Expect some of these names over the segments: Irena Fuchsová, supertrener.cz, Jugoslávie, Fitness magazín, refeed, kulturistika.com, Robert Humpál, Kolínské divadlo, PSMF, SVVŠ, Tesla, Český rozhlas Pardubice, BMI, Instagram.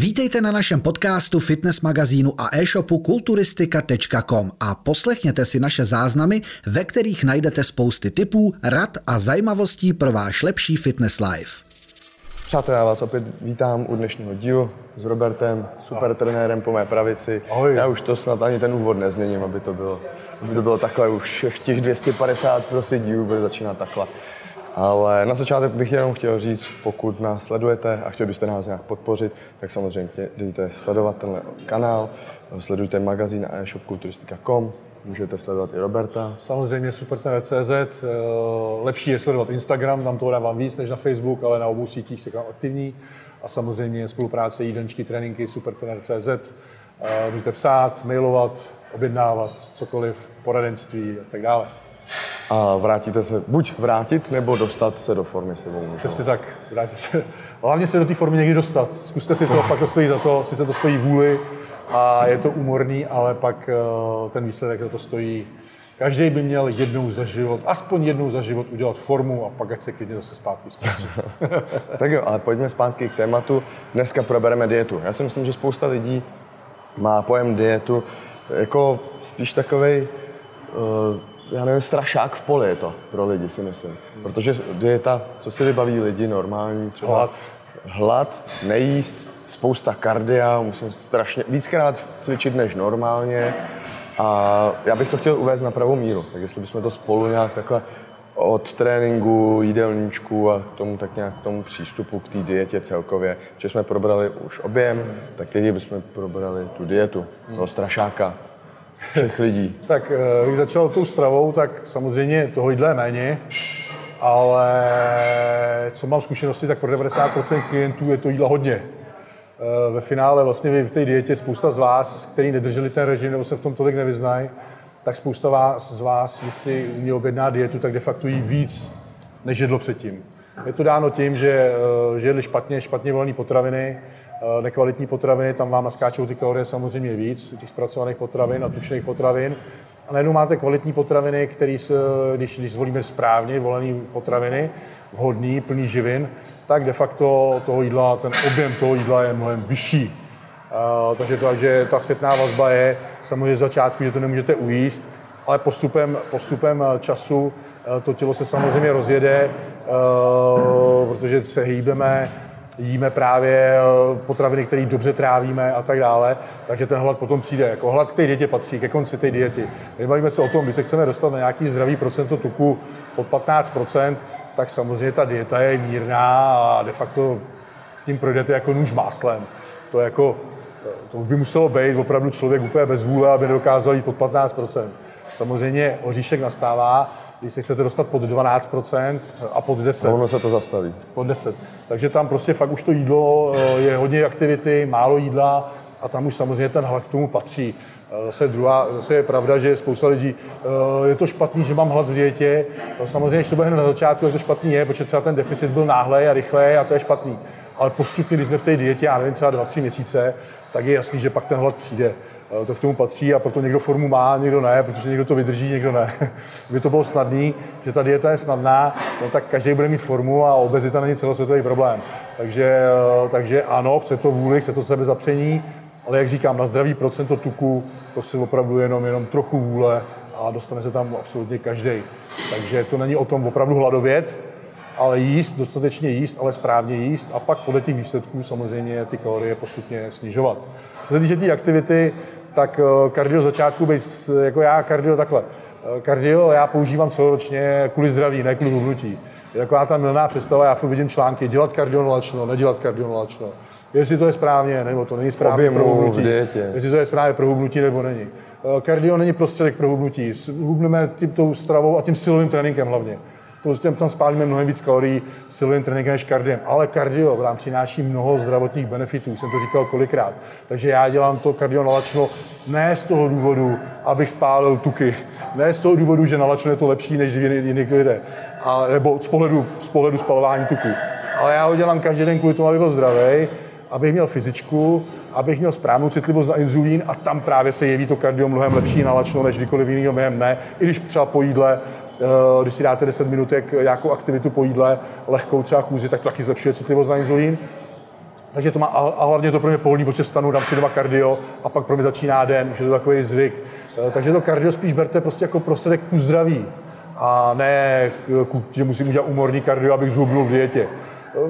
Vítejte na našem podcastu, fitness magazínu a e-shopu kulturistika.com a poslechněte si naše záznamy, ve kterých najdete spousty tipů, rad a zajímavostí pro váš lepší fitness life. Přátelé, já vás opět vítám u dnešního dílu s Robertem, supertrenérem po mé pravici. Ahoj. Já už to snad ani ten úvod nezměním, aby to bylo takhle už všech těch 250 dílů, bude začínat takhle. Ale na začátek bych jenom chtěl říct, pokud nás sledujete a chtěli byste nás nějak podpořit, tak samozřejmě dejte sledovat tenhle kanál, sledujte magazín a e-shop kulturistika.com, můžete sledovat i Roberta. Samozřejmě supertrener.cz, lepší je sledovat Instagram, tam toho dávám víc než na Facebook, ale na obou sítích jsem aktivní. A samozřejmě spolupráce, jídelníčky, tréninky, supertrener.cz, můžete psát, mailovat, objednávat, cokoliv, poradenství a tak dále. A vrátíte se, buď vrátit, nebo dostat se do formy s tebou. Přesně tak, vrátit se. Hlavně se do té formy někdy dostat. Zkuste si to, pak to stojí za to, sice to stojí vůli a je to úmorný, ale pak ten výsledek za to stojí. Každý by měl jednou za život, aspoň jednou za život udělat formu a pak ať se klidně zase zpátky spíš. Tak jo, ale pojďme zpátky k tématu. Dneska probereme dietu. Já si myslím, že spousta lidí má pojem dietu jako spíš takovej já nevím, strašák v poli je to pro lidi, si myslím. Protože dieta, co si vybaví lidi normální, třeba hlad, nejíst, spousta kardia, musím strašně víckrát cvičit než normálně. A já bych to chtěl uvést na pravou míru. Tak jestli bychom to spolu nějak takhle od tréninku, jídelníčku a tomu, tak nějak tomu přístupu k té dietě celkově, že jsme probrali už objem, tak teď bychom probrali tu dietu, toho strašáka. Všech lidí. Tak když začal tou stravou, tak samozřejmě toho jídla je méně, ale co mám zkušenosti, tak pro 90% klientů je to jídla hodně. Ve finále vlastně vy v té dietě spousta z vás, kteří nedrželi ten režim nebo se v tom tolik nevyznají, tak spousta z vás, když si umí objedná dietu, tak de facto jí víc, než jedlo předtím. Je to dáno tím, že jedli špatně volené potraviny, nekvalitní potraviny, tam vám naskáčou ty kalorie samozřejmě víc, těch zpracovaných potravin a tučných potravin. A najednou máte kvalitní potraviny, které, když zvolíme správně volené potraviny, vhodný, plný živin, tak de facto toho jídla, ten objem toho jídla je mnohem vyšší. Takže ta zpětná vazba je samozřejmě z začátku, že to nemůžete ujíst, ale postupem času to tělo se samozřejmě rozjede, protože se hýbeme, jíme právě potraviny, které dobře trávíme a tak dále, takže ten hlad potom přijde. Jako hlad k té dietě patří, ke konci té diety. Nebavíme se o tom, když se chceme dostat na nějaký zdravý procento tuku pod 15%, tak samozřejmě ta dieta je mírná a de facto tím projdete jako nůž máslem. To už by muselo být opravdu člověk úplně bez vůle, aby nedokázal jít pod 15%. Samozřejmě oříšek nastává, když se chcete dostat pod 12% a pod 10. Ono se to zastaví. Pod 10. Takže tam prostě fakt už to jídlo je hodně aktivity, málo jídla a tam už samozřejmě ten hlad k tomu patří. Zase je pravda, že spousta lidí, je to špatný, že mám hlad v dietě. Samozřejmě, když to bude na začátku, jak to špatný je, protože třeba ten deficit byl náhlej a rychlej a to je špatný. Ale postupně, když jsme v té dietě, já nevím, třeba 2-3 měsíce, tak je jasný, že pak ten hlad přijde. To k tomu patří a proto někdo formu má, někdo ne, protože někdo to vydrží, někdo ne. Kdyby to bylo snadný, že ta dieta je snadná, no tak každý bude mít formu a obezita není celosvětový problém. Takže ano, chce to vůli, chce to sebezapření, ale jak říkám, na zdravý procento tuku, to se opravdu jenom trochu vůle a dostane se tam absolutně každý. Takže to není o tom opravdu hladovět, ale jíst, dostatečně jíst, ale správně jíst a pak podle těch výsledků samozřejmě ty kalorie postupně snižovat. Co se týče té aktivity, tak kardio začátku, jako já kardio takhle. Kardio já používám celoročně kvůli zdraví, ne kvůli hubnutí. Je taková ta milná představa, já furt vidím články, dělat kardio nalačno, nedělat kardio nalačno. Jestli to je správně, nebo to není správně pro hubnutí. Jestli to je správně pro hubnutí, nebo není. Kardio není prostředek pro hubnutí. Hubneme tou stravou a tím silovým tréninkem hlavně. Prostě tam spálíme mnohem víc kalorií silovým tréninkem než kardiem, ale kardio vám přináší mnoho zdravotních benefitů, jsem to říkal kolikrát. Takže já dělám to kardio nalačno ne z toho důvodu, abych spálil tuky, ne z toho důvodu, že nalačno je to lepší než jiných lidé, nebo z pohledu spalování tuku. Ale já ho dělám každý den kvůli tomu, abych byl zdravý, abych měl fyzičku, abych měl správnou citlivost na inzulín a tam právě se jeví to kardio mnohem lepší nalačno než kdykoliv jinýho během dne, i když třeba po jídle. Když si dáte 10 minutek nějakou aktivitu po jídle, lehkou třeba chůzi, tak to taky zlepšuje citlivost na inzulín. Takže to má, a hlavně to pro mě pohodlí, protože vstanu, dám si doma kardio a pak pro mě začíná den, už je to takový zvyk. Takže to kardio spíš berte prostě jako prostředek ku zdraví a ne, že musím udělat úmorný kardio, abych zhubnul v dietě.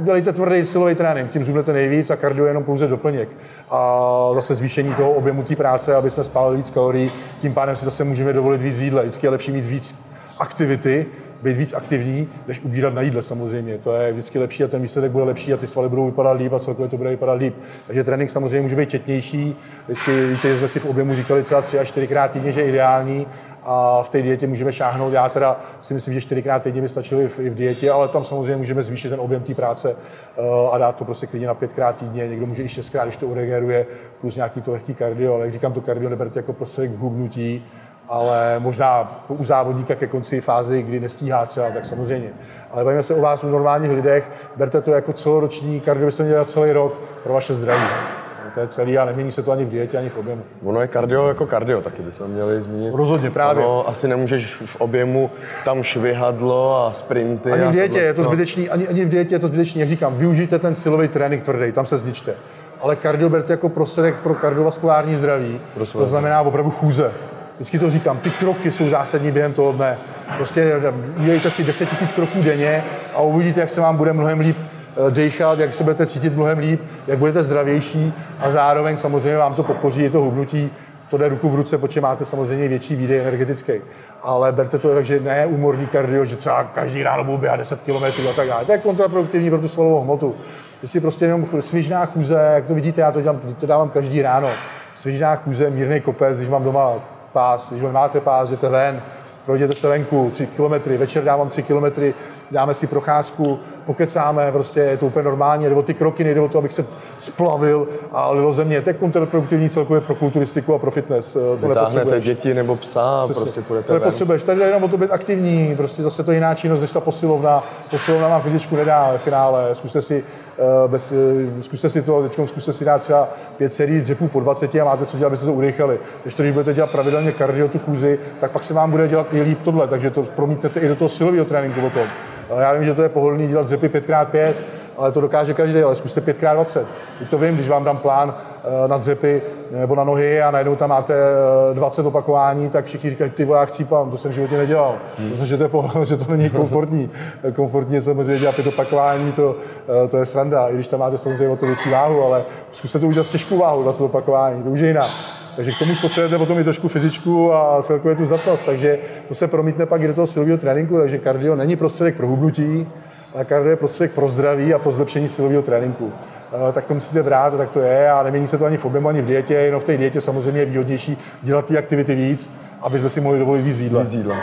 Dělejte tvrdý silový trénink, tím zhubnete nejvíc a kardio je jenom pouze doplněk. A zase zvýšení toho objemu té práce, aby jsme spálili víc kalorií, tím pádem si zase můžeme dovolit víc jídla. Vždycky je lepší mít víc aktivity, být víc aktivní, než ubírat na jídle samozřejmě. To je vždycky lepší a ten výsledek bude lepší a ty svaly budou vypadat líp a celkově to bude vypadat líp. Takže trénink samozřejmě může být četnější. Vždycky víte, že jsme si v objemu říkali třeba 3 až 4x týdně, že je ideální. A v té dietě můžeme šáhnout, já teda si myslím, že 4x týdně by stačilo i v dietě, ale tam samozřejmě můžeme zvýšit ten objem té práce a dát to prostě klidně na 5x týdně, někdo může i 6x, když to uregeruje, plus nějaký to lehký kardio, ale jak říkám, to kardio neberte jako prostředek hubnutí, ale možná u závodníka ke konci fázi, kdy nestíhá třeba, tak samozřejmě. Ale bavíme se o vás, o normálních lidech, berte to jako celoroční, kardio byste měli dělat celý rok pro vaše zdraví. To je celý a nemění se to ani v dietě, ani v objemu. Ono je kardio jako kardio, taky bychom měli zmínit. Rozhodně, právě. Ono, asi nemůžeš v objemu tam švihadlo a sprinty. Ani v dietě je to zbytečný, ani v dietě je to zbytečný. Jak říkám, využijte ten silový trénink tvrdý, tam se zničte. Ale kardio berte jako prostředek pro kardiovaskulární zdraví, to znamená opravdu chůze. Vždycky to říkám, ty kroky jsou zásadní během toho dne. Prostě udělejte si 10 000 kroků denně a uvidíte, jak se vám bude mnohem líp dejchat, jak se budete cítit mnohem líp, jak budete zdravější a zároveň samozřejmě vám to podpoří, je to hubnutí, to jde ruku v ruce, protože máte samozřejmě větší výdej energetický. Ale berte to tak, že ne úmorný kardio, že třeba každý ráno budu běhat 10 km a tak dále. To je kontraproduktivní pro tu svalovou hmotu. Jestli prostě jenom svižná chůze, jak to vidíte, já to dávám každý ráno. Svižná chůze, mírný kopec, když mám doma pás, když máte pás, jdete ven, projděte se venku 3 km, večer dávám 3 km, dáme si procházku, pokecáme, prostě je to úplně normálně, jde o ty kroky, nejde o to, abych se splavil a lilo země. To je kontraproduktivní celkově pro kulturistiku a pro fitness. Vytáhnete děti nebo psa, přesně. Prostě půjdete ven. Potřebuješ, tady jde jenom o to být aktivní, prostě zase to je jiná činnost, než ta posilovna. Posilovna vám fyzičku nedá ve finále, zkuste si dát třeba 5 sérií dřepů po 20 a máte co dělat, abyste to udechali. Když budete dělat pravidelně kardio, tu chůzi, tak pak se vám bude dělat i líp tohle, takže to promítnete i do toho silového tréninku potom. Já vím, že to je pohodlný dělat dřepy 5x5, ale to dokáže každý, ale zkuste 5x20. I to vím, když vám dám plán na dřepy nebo na nohy a najednou tam máte 20 opakování, tak všichni říkají, ty voják cípám, to jsem v životě nedělal, protože to je pohodlný, že to není komfortní. Komfortní je samozřejmě dělat 5 opakování, to je sranda, i když tam máte samozřejmě o to větší váhu, ale zkuste to udělat s těžkou váhu, 20 opakování, to už je jiná. Takže k tomu potřebujete potom i trošku fyzičku a celkově tu zdatnost, takže to se promítne pak i do toho silového tréninku, takže kardio není prostředek pro hubnutí, ale kardio je prostředek pro zdraví a pro zlepšení silového tréninku. Tak to musíte brát, tak to je a nemění se to ani v objemu, ani v dietě, jenom v té dietě samozřejmě je výhodnější dělat ty aktivity víc, aby jsme si mohli dovolit víc jídla.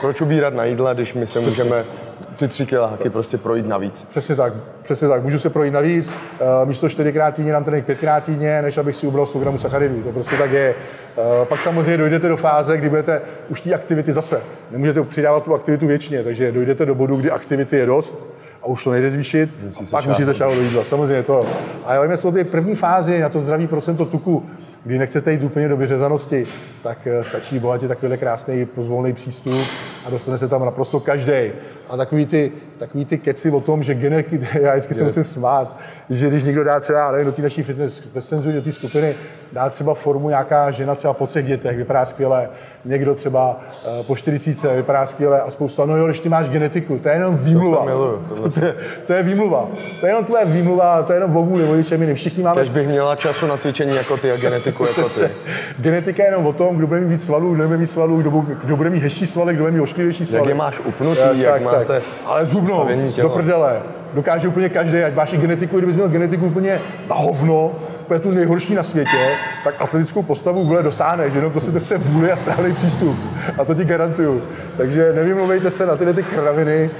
Proč ubírat na jídle, když my se můžeme ty 3 kiláky prostě projít navíc? Přesně tak. Můžu se projít navíc. Místo 4x týdně dám trénink 5x týdně, než abych si ubral 100 gramů sacharidů. To prostě tak je. Pak samozřejmě dojdete do fáze, kdy budete už ty aktivity zase. Nemůžete přidávat tu aktivitu věčně, takže dojdete do bodu, kdy aktivity je dost a už to nejde zvýšit. Pak musíte šáhnout do jídla. Samozřejmě to. A bavíme se o té první fázi na to zdraví procento tuku. Když nechcete jít úplně do vyřezanosti, tak stačí bohatě takovýhle krásný pozvolný přístup a dostane se tam naprosto každej. A takový ty keci o tom, že já vždycky se musím smát, že když někdo dá třeba do té naší fitness presenzu, do té skupiny, dá třeba formu nějaká žena třeba po 3 dětech, vypadá skvěle, někdo třeba po 40 vypadá skvěle a spousta, no jo, když ty máš genetiku, to je jenom výmluva. To je výmluva. To je jenom tvoje výmluva, to je jenom vůli, o ničem jiným. Všichni máme. Kež bych měla času na cvičení jako ty a genetiku jako ty. Genetika je jenom o tom, kdo bude mít víc svalů, kdo bude mít svalů, kdo bude mít hezčí svaly, kdo bude mít ošklivější svaly. Jak je máš upnutý, jak máte. Ale zhubnou do prdele. Dokáže úplně každý, ať máš i genetiku, kdybys měl genetiku úplně na hovno, úplně tu nejhorší na světě, tak atletickou postavu vůle dosáhneš, jenom prostě to chce vůli a správný přístup. A to ti garantuju. Takže nevymlouvejte se na tyhle ty kraviny.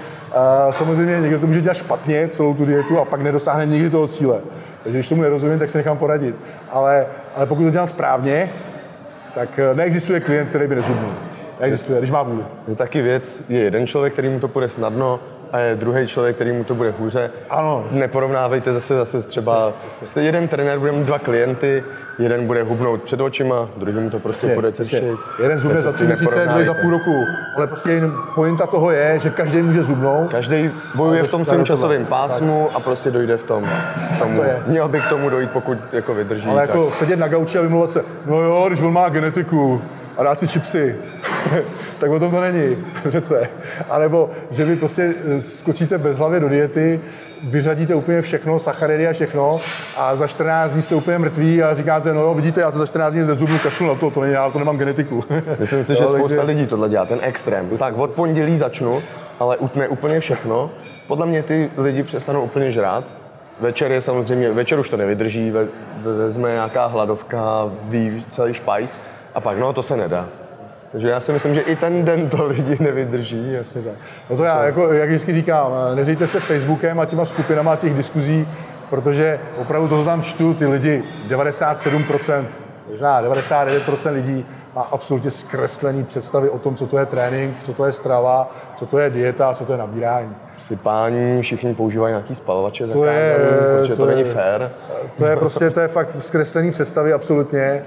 Samozřejmě někdo to může dělat špatně, celou tu dietu, a pak nedosáhne nikdy toho cíle. Takže když tomu nerozumím, tak se nechám poradit. Ale pokud to dělám správně, tak neexistuje klient, který by nezhubnul. Neexistuje, když má vůli. Je taky věc, je jeden člověk, který mu to půjde snadno, a je druhý člověk, který mu to bude hůře. Ano. Neporovnávejte zase třeba, jste jeden trenér, bude mít dva klienty, jeden bude hubnout před očima, druhý mu to prostě bude těšit. Jeden zhubne za 3 měsíce, druhý za půl roku. Ale prostě pointa toho je, že každý může zhubnout. Každý bojuje v tom svém časovém pásmu a prostě dojde v tom. Měl by k tomu dojít, pokud jako vydrží. Ale jako sedět na gauči a vymlouvat se, no jo, když on má genetiku a dát si chipsy, tak o tom to není přece. A nebo, že vy prostě skočíte bezhlavě do diety, vyřadíte úplně všechno, sacharidy a všechno a za 14 dní jste úplně mrtví a říkáte, no jo, vidíte, já se za 14 dní zezubnu, kašlu na to, to není, já to nemám genetiku. Myslím si, že spousta lidí tohle dělá, ten extrém. Tak od pondělí začnu, ale utne úplně všechno. Podle mě ty lidi přestanou úplně žrát. Večer je samozřejmě, večer už to nevydrží, vezme nějaká hladovka, ví celý špajs a pak, no to se nedá. Takže já si myslím, že i ten den to lidi nevydrží. Jasně tak. No to já, jako, jak vždycky říkám, neříjte se Facebookem a těma skupinama těch diskuzí, protože opravdu to, co tam čtu, ty lidi, 97%, možná 99% lidí má absolutně zkreslený představy o tom, co to je trénink, co to je strava, co to je dieta, co to je nabírání. Sypání, všichni používají nějaký spalovače zakázaný, protože to není fér. To je prostě, to je fakt zkreslený představy absolutně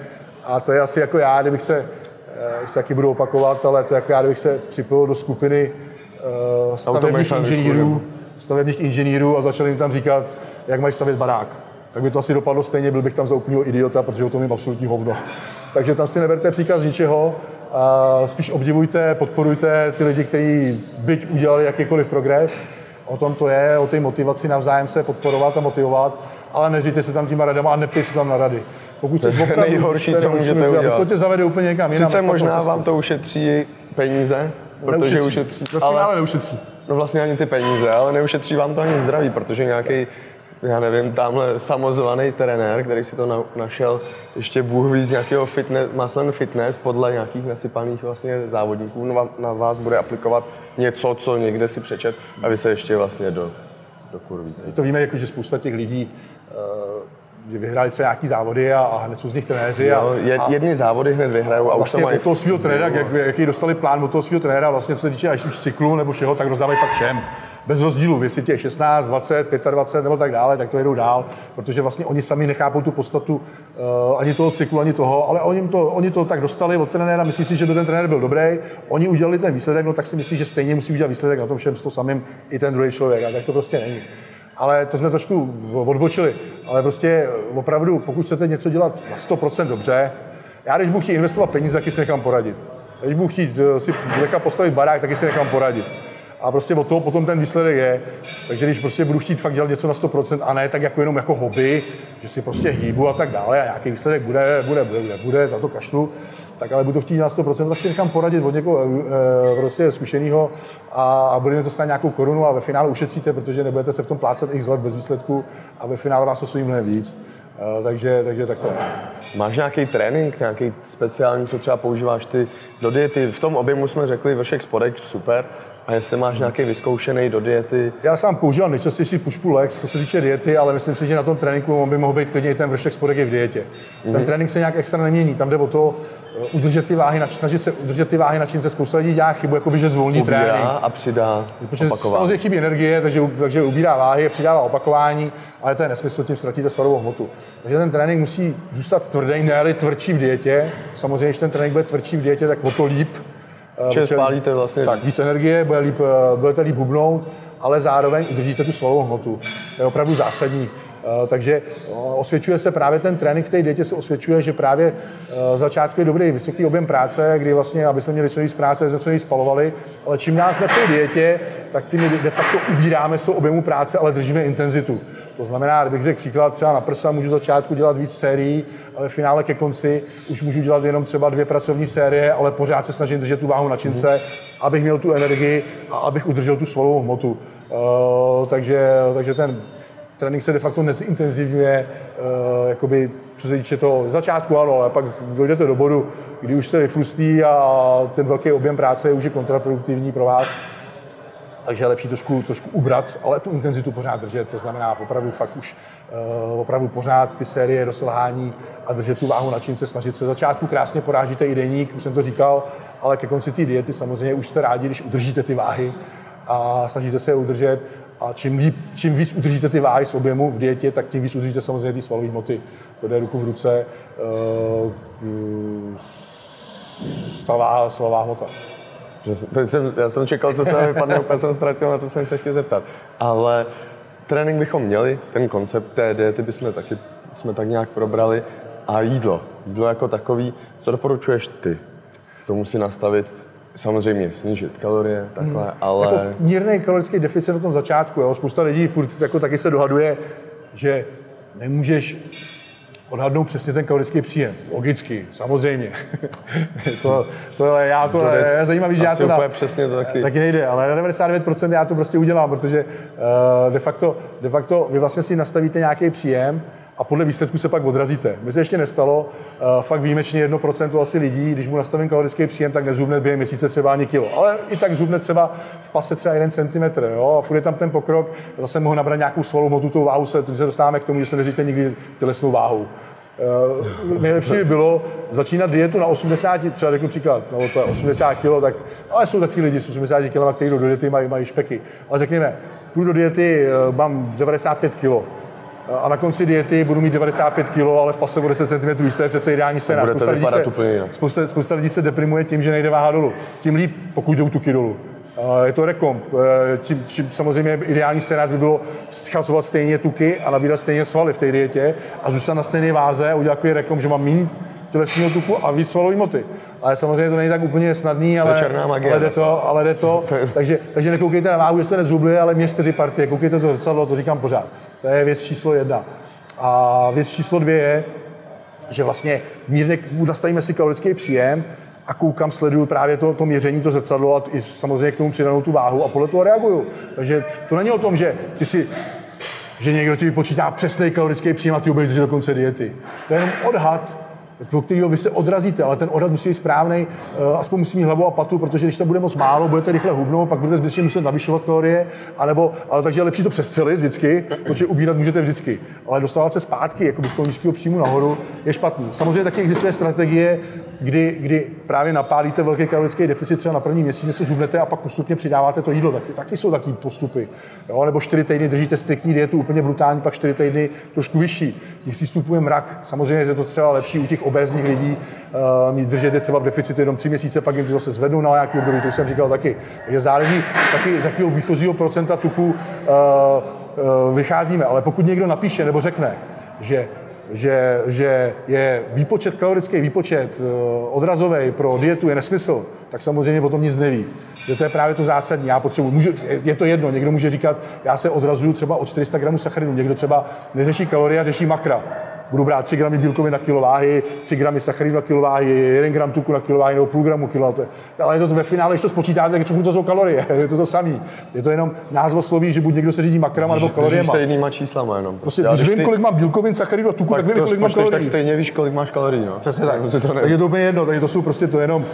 a to je asi jako já, kdybych se už taky budu opakovat, ale to jako já, kdybych se připojil do skupiny stavebních inženýrů a začal jim tam říkat, jak mají stavět barák. Tak by to asi dopadlo stejně, byl bych tam za úplnýho idiota, protože o tom je absolutní hovno. Takže tam si neberte příkaz z ničeho, spíš obdivujte, podporujte ty lidi, kteří byť udělali jakýkoliv progres. O tom to je, o té motivaci navzájem se podporovat a motivovat, ale neříte se tam těma radama a neptej se tam na rady. Pokud to je nejhorší, co můžete udělat. To tě zavede úplně někam jinam. Sice možná vám to ušetří peníze, protože ušetří. Ale neušetří. No vlastně ani ty peníze, ale neušetří vám to ani zdraví, protože nějaký, já nevím, tamhle samozvaný trenér, který si to našel, ještě bůh ví z nějakého fitness podle nějakých nasypaných vlastně závodníků, na vás bude aplikovat něco, co někde si přečet, a vy se ještě vlastně do kurvíte. To víme, jako, že spousta těch lidí že vyhráli třeba nějaký závody a hned jsou z nich trenéři. Jedny závody hned vyhrajou a vlastně už to mají. Od toho svýho trenéra, jaký dostali plán od toho svýho trenéra, vlastně co se týče až už cyklu nebo všeho, tak rozdávají pak všem. Bez rozdílu, jestli tě je 16, 20, 25 nebo tak dále, tak to jedou dál, protože vlastně oni sami nechápou tu podstatu ani toho cyklu, ani toho, ale oni to tak dostali od trenéra, myslí si, že ten trenér byl dobrý, oni udělali ten výsledek, no tak si myslí, že stejně musí udělat výsledek na tom všem s to samým i ten druhý člověk, a tak to prostě není. Ale to jsme trošku odbočili, ale prostě opravdu, pokud chcete něco dělat na 100% dobře, já když budu chtít investovat peníze, taky si nechám poradit. Když budu chtít si nechat postavit barák, taky si nechám poradit. A prostě od toho potom ten výsledek je. Takže když prostě budu chtít fakt dělat něco na 100% a ne tak jako jenom jako hobby, že si prostě hýbu a tak dále a nějaký výsledek bude, na to kašlu, tak ale budu to chtít na 100%, tak si nechám poradit od někoho prostě zkušenýho a budeme to stát nějakou korunu a ve finále ušetříte, protože nebudete se v tom plácat x let bez výsledku a ve finále vás to stojí mnohem víc. Takže tak to je. Máš nějaký trénink, nějaký speciální, co třeba používáš ty do diety? V tom objemu jsme řekli vršek, spodek, super. A jestli máš nějaký vyzkoušený do diety? Já sám používám nejčastější push-pull legs, co se týče diety, ale myslím si, že na tom tréninku by mohl být klidně i ten vršek, spodek i v dietě. Ten trénink se nějak extra nemění, tam jde o to udržet ty váhy, na čím se spousta lidí dělá chybu, jakoby že zvolní trénink. A přidá opakování. Samozřejmě chybí energie, takže ubírá váhy, přidává opakování, ale to je nesmysl, tím ztratíte svalovou hmotu. Takže ten trénink musí zůstat tvrdý, ne-li tvrdší v dietě. Samozřejmě, když ten trénink bude tvrdší v dietě, tak o to líp. Čím spálíte vlastně tak víc energie, budete líp hubnout, ale zároveň udržíte tu svalovou hmotu. To je opravdu zásadní. Takže osvědčuje se právě ten trénink v té dietě, se osvědčuje, že právě začátku je dobrý vysoký objem práce, kdy vlastně, aby jsme měli co nejvíc práce, aby jsme co nejvíc spalovali, ale čím dál jsme v té dietě, tak tím de facto ubíráme z toho objemu práce, ale držíme intenzitu. To znamená, kdybych řekl příklad, třeba na prsa můžu začátku dělat víc sérií, ale v finále ke konci už můžu dělat jenom třeba 2 pracovní série, ale pořád se snažím držet tu váhu na čince, abych měl tu energii a abych udržel tu svalovou hmotu. Takže ten trénink se de facto nezintenzivňuje, jakoby, co se týče toho začátku, ano, ale pak dojdete do bodu, kdy už se vyflustí a ten velký objem práce už je kontraproduktivní pro vás. Takže je lepší trošku ubrat, ale tu intenzitu pořád držet, to znamená opravdu fakt už opravdu pořád ty série doselhání a držet tu váhu na čince, snažit se. Začátku krásně porážíte i deník, už jsem to říkal, ale ke konci té diety samozřejmě už jste rádi, když udržíte ty váhy a snažíte se je udržet. A čím víc udržíte ty váhy z objemu v dietě, tak tím víc udržíte samozřejmě ty svalové hmoty. To jde ruku v ruce. Svalová hmota. Já jsem čekal, co z toho vypadne, úplně jsem ztratil, na co jsem se chtěl zeptat. Ale trénink bychom měli, ten koncept té diety bychom taky tak nějak probrali. A jídlo. Jídlo jako takový, co doporučuješ ty? To musí nastavit. Samozřejmě snížit kalorie, takhle, ale... Jako mírný kalorický deficit na tom začátku, jo. Spousta lidí furt jako taky se dohaduje, že nemůžeš odhadnout přesně ten kalorický příjem. Logicky, samozřejmě. to je zajímavý, že já to úplně přesně to taky nejde, ale na 99% já to prostě udělám, protože de facto vy vlastně si nastavíte nějaký příjem a podle výsledku se pak odrazíte. Mně se ještě nestalo, fakt výjimečně 1% asi lidí, když mu nastavím kalorický příjem, tak nezhubne během měsíce třeba ani kilo. Ale i tak zhubne třeba v pase třeba 1 centimetr. Jo? A furt je tam ten pokrok, zase mohu nabrat nějakou svalovou hmotu, tou váhu se dostáváme k tomu, že se neříte nikdy tělesnou váhu. Nejlepší by bylo začínat dietu na 80, třeba řeknu příklad, nebo to je 80 kilo, tak, ale jsou taky lidi s 80 kg, kteří jdou do diety, mají špeky. Ale řekněme, půjdu do diety, mám 95 kg. A na konci diety budu mít 95 kg, ale v pase o 10 cm, to je přece ideální scénář. Spousta lidí se deprimuje tím, že nejde váha dolů. Tím líp, pokud jdou tuky dolů. Je to rekomp. Samozřejmě ideální scénář by bylo schazovat stejně tuky a nabírat stejně svaly v té dietě a zůstat na stejné váze a udělat takový rekomp, že mám míň tělesního tuku a víc svalové hmoty. Ale samozřejmě to není tak úplně snadný, ale jde to. Takže nekoukejte na váhu, že jste nezhubli, ale měřte ty partie, koukejte to zrcadlo, to říkám pořád. To je věc číslo 1. A věc číslo 2 je, že vlastně mírně nastavíme si kalorický příjem a koukám, sleduju právě to měření, to zrcadlo a samozřejmě k tomu přidanou tu váhu a podle toho reaguju. Takže to není o tom, že někdo ti vypočítá přesný kalorický příjem a ty ho budeš držet do konce diety. To je jenom odhad, do kterého vy se odrazíte, ale ten odhad musí být správnej, aspoň musí mít hlavu a patu, protože když to bude moc málo, budete rychle hubnout, pak budete zbytečně muset navyšovat kalorie, ale takže je lepší to přestřelit vždycky, protože ubírat můžete vždycky, ale dostávat se zpátky jako z toho nízkého příjmu nahoru je špatný. Samozřejmě taky existuje strategie, kdy právě napálíte velký kalorický deficit, třeba na první měsíc něco zhubnete a pak postupně přidáváte to jídlo, taky jsou taky postupy. Jo? Nebo 4 týdny držíte striktní dietu úplně brutální, pak 4 týdny trošku vyšší. Když si stupuje mrak, samozřejmě je to třeba lepší u těch obézních lidí, mít držet je třeba v deficitu jenom 3 měsíce, pak jim to zase zvednou na nějaký období, to jsem říkal taky. Takže záleží taky, z jakého výchozího procenta tuku vycházíme, ale pokud někdo napíše nebo řekne, že je výpočet, kalorický výpočet odrazový pro dietu je nesmysl, tak samozřejmě o tom nic neví. Že to je právě to zásadní. Já potřebuji, je to jedno, někdo může říkat, já se odrazuju třeba od 400 gramů sacharidu, někdo třeba neřeší kalorie a řeší makra. Budu brát 3 gramy bílkovin na kilo váhy, 3 gramy sacharidu na kilo váhy, 1 gram tuku na kilo váhy nebo půl gramu kilo. Ale je to ve finále, když to spočítáte, tak to jsou kalorie, je to samý. Je to jenom názvosloví, že buď někdo se řídí makrama nebo kaloriema. Se jinýma číslama jenom. Když vím, kolik mám bílkovin, sacharidu a tuku, tak vím, kolik mám kalorií. Tak stejně víš, kolik máš kalorií, no. Přesně tak. Takže to úplně jedno, takže to jsou prostě to jenom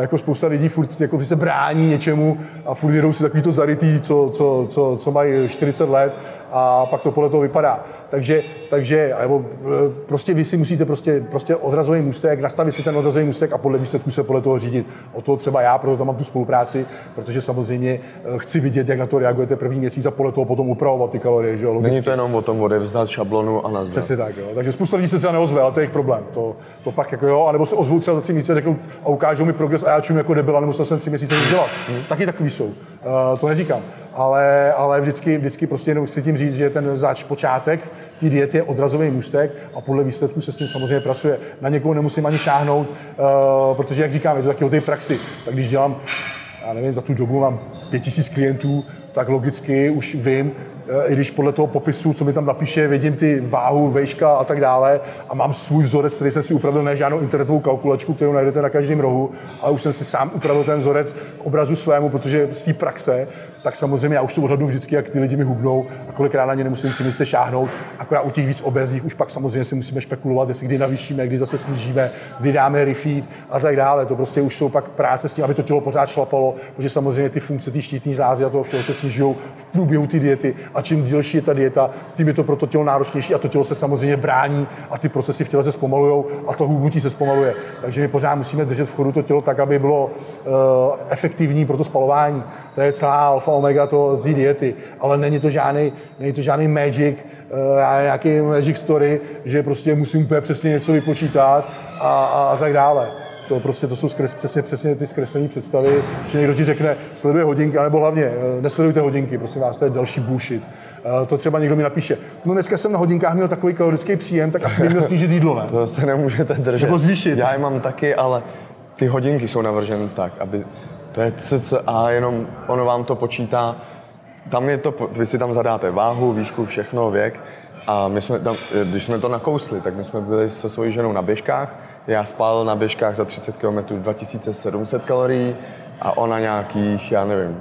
jako spousta lidí furt jako se brání něčemu a furt jedou si takový to zarytý, co mají 40 let. A pak to podle toho vypadá. Takže nebo prostě vy si musíte prostě odrazový můstek, nastavit si ten odrazový můstek a podle výsledku se podle toho řídit. O toho třeba já, proto tam mám tu spolupráci, protože samozřejmě chci vidět, jak na to reagujete první měsíc a podle toho potom upravovat ty kalorie, že jo, logicky. Není to jenom o tom odevzdat šablonu a nazdar. Přesně tak, jo. Takže spousta lidí se třeba neozve, ale to je jejich problém. To pak jako jo, anebo se ozvou třeba za 3 měsíce, řeknou a ukážou mi progres a já čím jako debil, nemusel jsem 3 měsíce nic dělat. Taky takový jsou. To neříkám. Ale vždycky prostě jenom chci tím říct, že ten počátek té diety je odrazový můstek a podle výsledků se s tím samozřejmě pracuje. Na někoho nemusím ani šáhnout, protože jak říkám, je to taky o té praxi. Tak když dělám, já nevím, za tu dobu mám 5000 klientů, tak logicky už vím, i když podle toho popisu, co mi tam napíše, vidím ty váhu, vejška a tak dále a mám svůj vzorec, který jsem si upravil, ne žádnou internetovou kalkulačku, kterou najdete na každém rohu, ale už jsem si sám upravil ten vzorec k obrazu svému, protože z té praxe, tak samozřejmě já už to odhadnu vždycky, jak ty lidi mi hubnou a kolikrát na ně nemusím si nic se šáhnout, akorát u těch víc obézních už pak samozřejmě si musíme špekulovat, jestli kdy navýšíme, kdy zase snížíme, kdy dáme refeed a tak dále. To prostě už jsou pak práce s tím, aby to tělo pořád šlapalo, protože samozřejmě ty funkce, ty štítní žlázy a toho všeho se snižují v průběhu té diety. A čím delší je ta dieta, tím je to pro to tělo náročnější a to tělo se samozřejmě brání a ty procesy v těle se zpomalujou a to hubnutí se zpomaluje. Takže my pořád musíme držet v chodu to tělo tak, aby bylo efektivní pro to spalování. To je celá alfa alfa omega to té diety, ale není to žádný magic, nějaký magic story, že prostě musím úplně přesně něco vypočítat a tak dále. To jsou přesně ty zkreslené představy, že někdo ti řekne, sleduje hodinky, anebo hlavně, nesledujte hodinky, prosím vás, to je další bullshit. To třeba někdo mi napíše, no dneska jsem na hodinkách měl takový kalorický příjem, tak asi bych měl snížit jídlo, ne? To se nemůžete držet. Nebo zvýšit. Já je mám taky, ale ty hodinky jsou navrženy tak, aby to je cca, jenom ono vám to počítá, tam je to, vy si tam zadáte váhu, výšku, všechno, věk a my jsme tam, když jsme to nakousli, tak my jsme byli se svojí ženou na běžkách. Já spálil na běžkách za 30 kilometrů 2700 kalorií a ona nějakých, já nevím,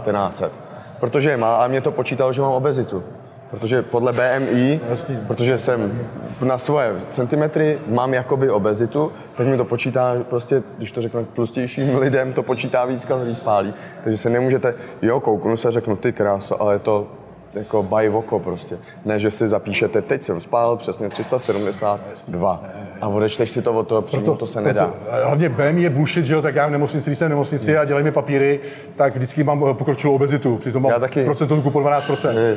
1900. Protože je malá a mě to počítalo, že mám obezitu. Protože podle BMI, protože jsem na svoje centimetry, mám jakoby obezitu, tak mi to počítá prostě, když to řeknu tlustějším lidem, to počítá víc kalorií spálí. Takže se nemůžete, jo, kouknu se, řeknu ty kráso, ale to jako by voko prostě. Ne, že si zapíšete, teď jsem spál přesně 372 a odečteš si to od toho přímo, to se nedá. Hlavně BMI je bullshit, že jo, tak já v nemocnici, když jsem v nemocnici a dělají mi papíry, tak vždycky mám pokročilou obezitu, přitom mám procentovku po 12%.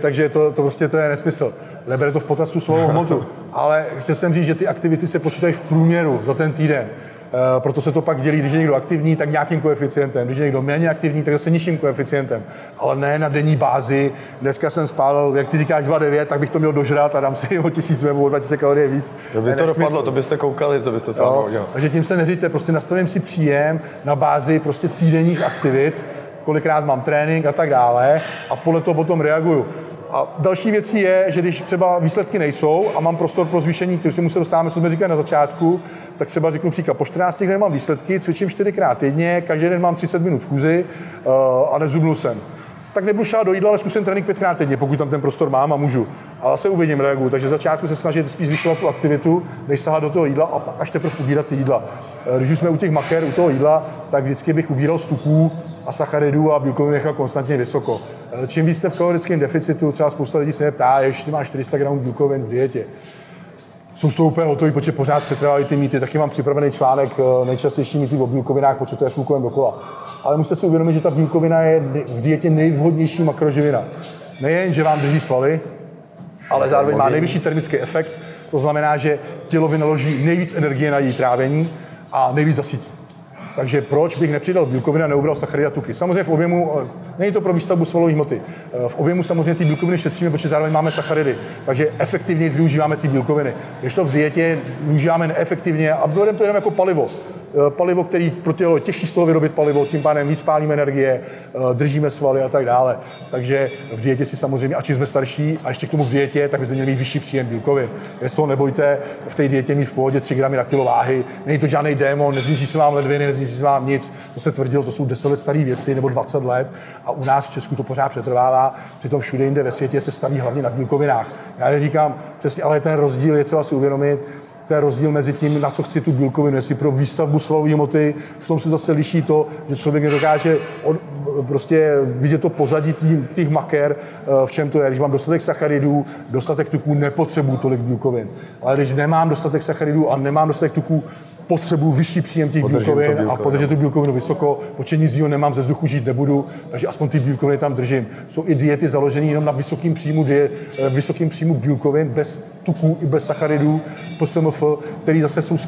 Takže to prostě to je nesmysl. Nebere to v potaz tu svou hmotu. Ale chtěl jsem říct, že ty aktivity se počítají v průměru za ten týden. Proto se to pak dělí, když je někdo aktivní, tak nějakým koeficientem, když je někdo méně aktivní, tak zase nižším koeficientem, ale ne na denní bázi. Dneska jsem spálil, jak ty říkáš, 2,9, tak bych to měl dožrat a dám si o 1000 nebo o 2000 kalorie víc. To by to dopadlo, to byste koukali, co byste se vám udělali. Takže tím se neříte, prostě nastavím si příjem na bázi prostě týdenních aktivit, kolikrát mám trénink a tak dále a podle toho potom reaguju. A další věcí je, že když třeba výsledky nejsou a mám prostor pro zvýšení, kterým se musím dostávat, co jsme říkali na začátku, tak třeba řeknu příklad, po 14 dnech mám výsledky, cvičím 4x týdně, každý den mám 30 minut chůzi a nezubnul jsem. Tak nebudu šát do jídla, ale zkusím trénink 5x týdně, pokud tam ten prostor mám a můžu. A zase uvidím, reaguju. Takže začátku se snažit spíš zvyšovat tu aktivitu, než sahat do toho jídla a pak až teprve ubírat ty jídla. Když už jsme u těch maker, u toho jídla, tak vždycky bych ubíral z tuků a sacharidů a bílkovin nechal konstantně vysoko. Čím víc jste v kalorickém deficitu, třeba spousta lidí se mě ptá, ještě máš 400 gramů bílkovin v dietě. Jsou to úplně hotový, protože pořád přetrvávají ty mýty. Taky mám připravený článek nejčastější mýty o bílkovinách, protože to je fůl kolem dokola. Ale musíte si uvědomit, že ta bílkovina je v dietě nejvhodnější makroživina. Nejen, že vám drží svaly, ale zároveň má nejvyšší termický efekt. To znamená, že tělo vynaloží nejvíc energie na její trávení a nejvíc zasytí. Takže proč bych nepřidal bílkoviny a neubral sacharidy a tuky? Samozřejmě v objemu, není to pro výstavbu svalové hmoty. V objemu samozřejmě ty bílkoviny šetříme, protože zároveň máme sacharidy. Takže efektivněji využíváme ty bílkoviny. Když to v dietě využíváme neefektivně a budeme to jenom jako palivo. Palivo, který pro tělo je těžší z toho vyrobit palivo, tím pádem víc pálíme energie, držíme svaly a tak dále. Takže v dietě si samozřejmě, a čím jsme starší a ještě k tomu v dietě, tak bychom měli mít vyšší příjem bílkovin. Jestli toho nebojte, v té dietě mít v pohodě 3 gramy na kilo váhy, není to žádný démon, nezničí se vám ledviny, nezničí se vám nic. To se tvrdilo, to jsou 10 let staré věci nebo 20 let a u nás v Česku to pořád přetrvává, přitom všude jinde ve světě se staví hlavně na bílkovinách. Já neříkám přesně, ale ten rozdíl je třeba si uvědomit. To je rozdíl mezi tím, na co chci tu bílkovinu, jestli pro výstavbu svalové hmoty, v tom se zase liší to, že člověk nedokáže prostě vidět to pozadí těch maker, v čem to je. Když mám dostatek sacharidů, dostatek tuků, nepotřebuju tolik bílkovin. Ale když nemám dostatek sacharidů a nemám dostatek tuků, potřebuju vyšší příjem těch bílkovin a podržím tu bílkovinu vysoko, protože nic jiného nemám, ze vzduchu žít nebudu, takže aspoň ty bílkoviny tam držím. Jsou i diety založené jenom na vysokém příjmu bílkovin, bez tuků i bez sacharidů, PSMF, který zase jsou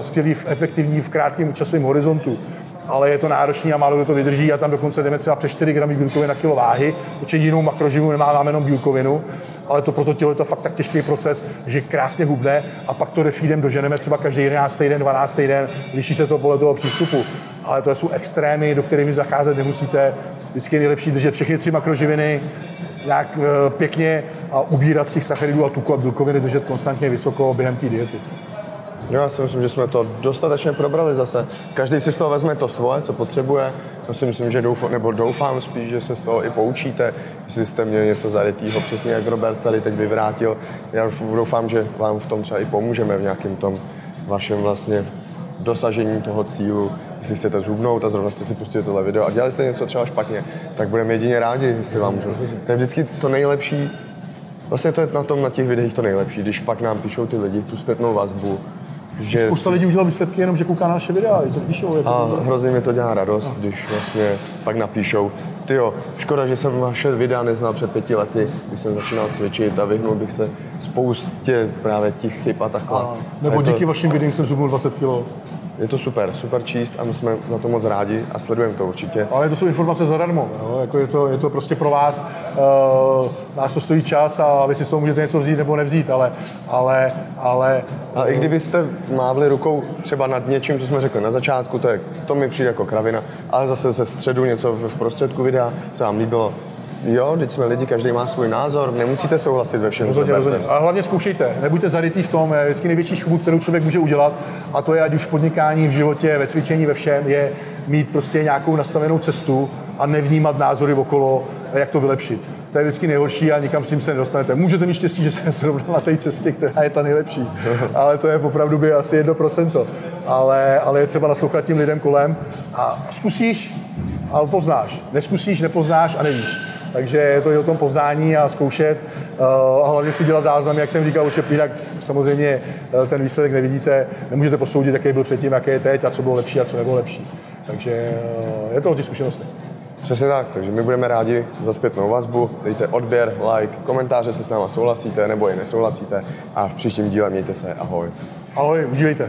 skvělý, efektivní v krátkém časovém horizontu. Ale je to náročný a málo kdo to vydrží a tam dokonce jdeme třeba přes 4 gramy bílkovin na kilo váhy, protože jinou makroživu nemáme, jenom bílkovinu, ale to pro to tělo je to fakt tak těžký proces, že krásně hubne a pak to refeedem doženeme třeba každý 11. den, 12. den, liší se to podle toho přístupu. Ale to jsou extrémy, do kterými zacházet nemusíte, vždycky je nejlepší držet všechny 3 makroživiny, nějak pěkně a ubírat z těch sacharidů a tuku a bílkoviny držet konstantně vysoko během té diety. Jo, já si myslím, že jsme to dostatečně probrali zase. Každý si z toho vezme to svoje, co potřebuje. Já si myslím, že doufám spíš, že se z toho i poučíte. Jestli jste měli něco zarytýho, přesně jak Robert tady teď vyvrátil. Já doufám, že vám v tom třeba i pomůžeme v nějakém tom vašem vlastně dosažení toho cílu. Jestli chcete zhubnout a zrovna jste si pustili tohle video a dělali jste něco třeba špatně, tak budeme jedině rádi, jestli vám můžeme. To je vždycky to nejlepší. Vlastně to je na těch videích to nejlepší, když pak nám píšou ty lidi tu zpětnou vazbu. Že spousta lidí udělá výsledky jenom, že kouká na naše videa, že se píšou. A hrozně mi to dělá radost, když vlastně pak napíšou. Tyjo, škoda, že jsem vaše videa neznal před 5 lety, když jsem začínal cvičit a vyhnul bych se spoustě právě těch chyb a takhle. A nebo díky vašim videím jsem zhubnul 20 kilo. Je to super číst a my jsme za to moc rádi a sledujeme to určitě. Ale to jsou informace zadarmo, no? Jako je to prostě pro vás, nás to stojí čas a vy si z toho můžete něco vzít nebo nevzít, ale... A i kdybyste mávli rukou třeba nad něčím, co jsme řekli na začátku, to mi přijde jako kravina, ale zase ze středu něco v prostředku videa se vám líbilo. Jo, teď jsme lidi, každý má svůj názor, nemusíte souhlasit ve všem. Rozhodně. A hlavně zkoušejte, nebuďte zarytý v tom, je vždycky největší chybu, kterou člověk může udělat, a to je ať už v podnikání, v životě, ve cvičení, ve všem, je mít prostě nějakou nastavenou cestu a nevnímat názory okolo, jak to vylepšit. To je vždycky nejhorší a nikam s tím se nedostanete. Můžete mít štěstí, že se zrovna na té cestě, která je ta nejlepší, ale to je opravdu by asi 1%. Ale je třeba naslouchat tím lidem kolem a zkusíš a poznáš. Neskusíš, nepoznáš a nevíš. Takže je to i o tom poznání a zkoušet a hlavně si dělat záznamy, jak jsem říkal, určitě jinak samozřejmě ten výsledek nevidíte, nemůžete posoudit, jaký byl předtím, jaký je teď a co bylo lepší a co nebylo lepší. Takže je to o těch zkušenostech. Přesně tak, takže my budeme rádi za zpětnou vazbu, dejte odběr, like, komentáře, se s náma souhlasíte nebo i nesouhlasíte a v příštím díle mějte se, ahoj. Ahoj, užívejte.